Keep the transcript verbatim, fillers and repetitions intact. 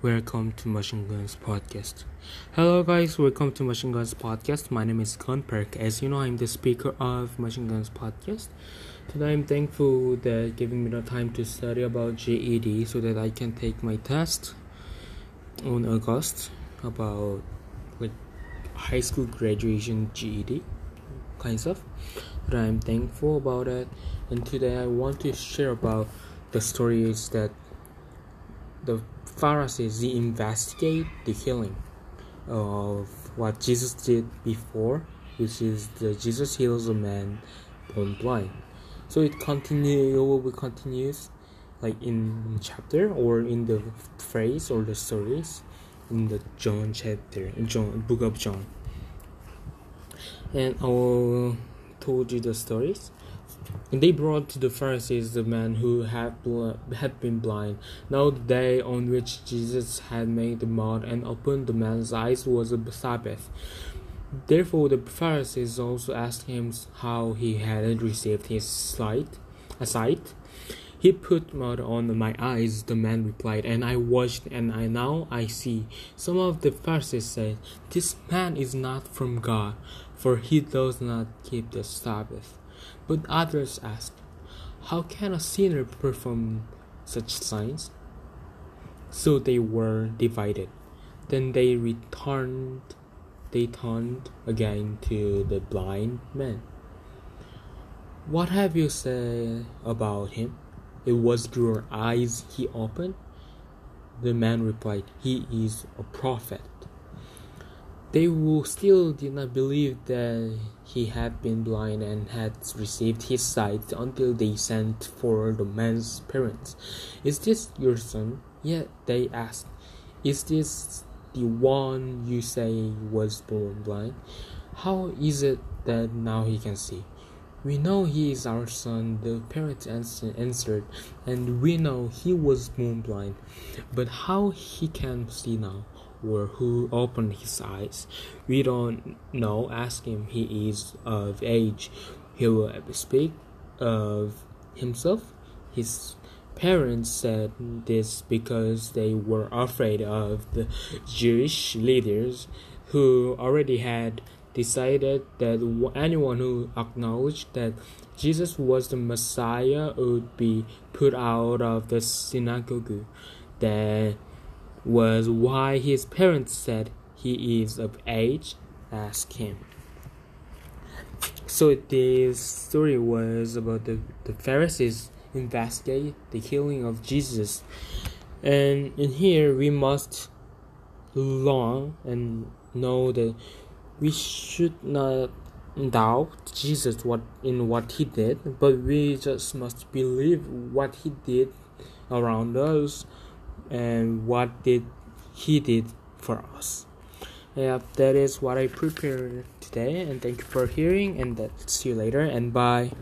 Welcome to Machine Guns Podcast. Hello guys, welcome to Machine Guns Podcast. My name is Gun Perk. As you know, I'm the speaker of Machine Guns Podcast. Today I'm thankful that giving me the time to study about G E D so that I can take my test on August about like high school graduation G E D kind of. But I'm thankful about it, and today I want to share about the stories that the Pharisees they investigate the healing of what Jesus did before, which is the Jesus heals a man born blind. So it continue, it will be continues like in chapter or in the phrase or the stories in the John chapter, John book of John. And I will told you the stories. And they brought to the Pharisees the man who had, bl- had been blind. Now the day on which Jesus had made the mud and opened the man's eyes was a Sabbath. Therefore the Pharisees also asked him how he had received his sight. A sight. He put mud on my eyes, the man replied, and I watched, and I now I see. Some of the Pharisees said, "This man is not from God, for he does not keep the Sabbath." But others asked, "How can a sinner perform such signs?" So they were divided. Then they returned, they turned again to the blind man. "What have you said about him? It was your eyes he opened?" The man replied, "He is a prophet." They who still did not believe that he had been blind and had received his sight until they sent for the man's parents. "Is this your son?" Yet they asked, "Is this the one you say was born blind? How is it that now he can see?" "We know he is our son," the parents answered, "and we know he was born blind, but how he can see now, or who opened his eyes, we don't know. Ask him. He is of age. He will speak of himself." His parents said this because they were afraid of the Jewish leaders, who already had decided that anyone who acknowledged that Jesus was the Messiah would be put out of the synagogue. That was why his parents said, "He is of age, ask him." So this story was about the, the Pharisees investigate the healing of Jesus. And in here we must learn and know that we should not doubt Jesus what in what he did, but we just must believe what he did around us and what did he did for us. Yeah, that is what I prepared today, and thank you for hearing, and that see you later, and bye.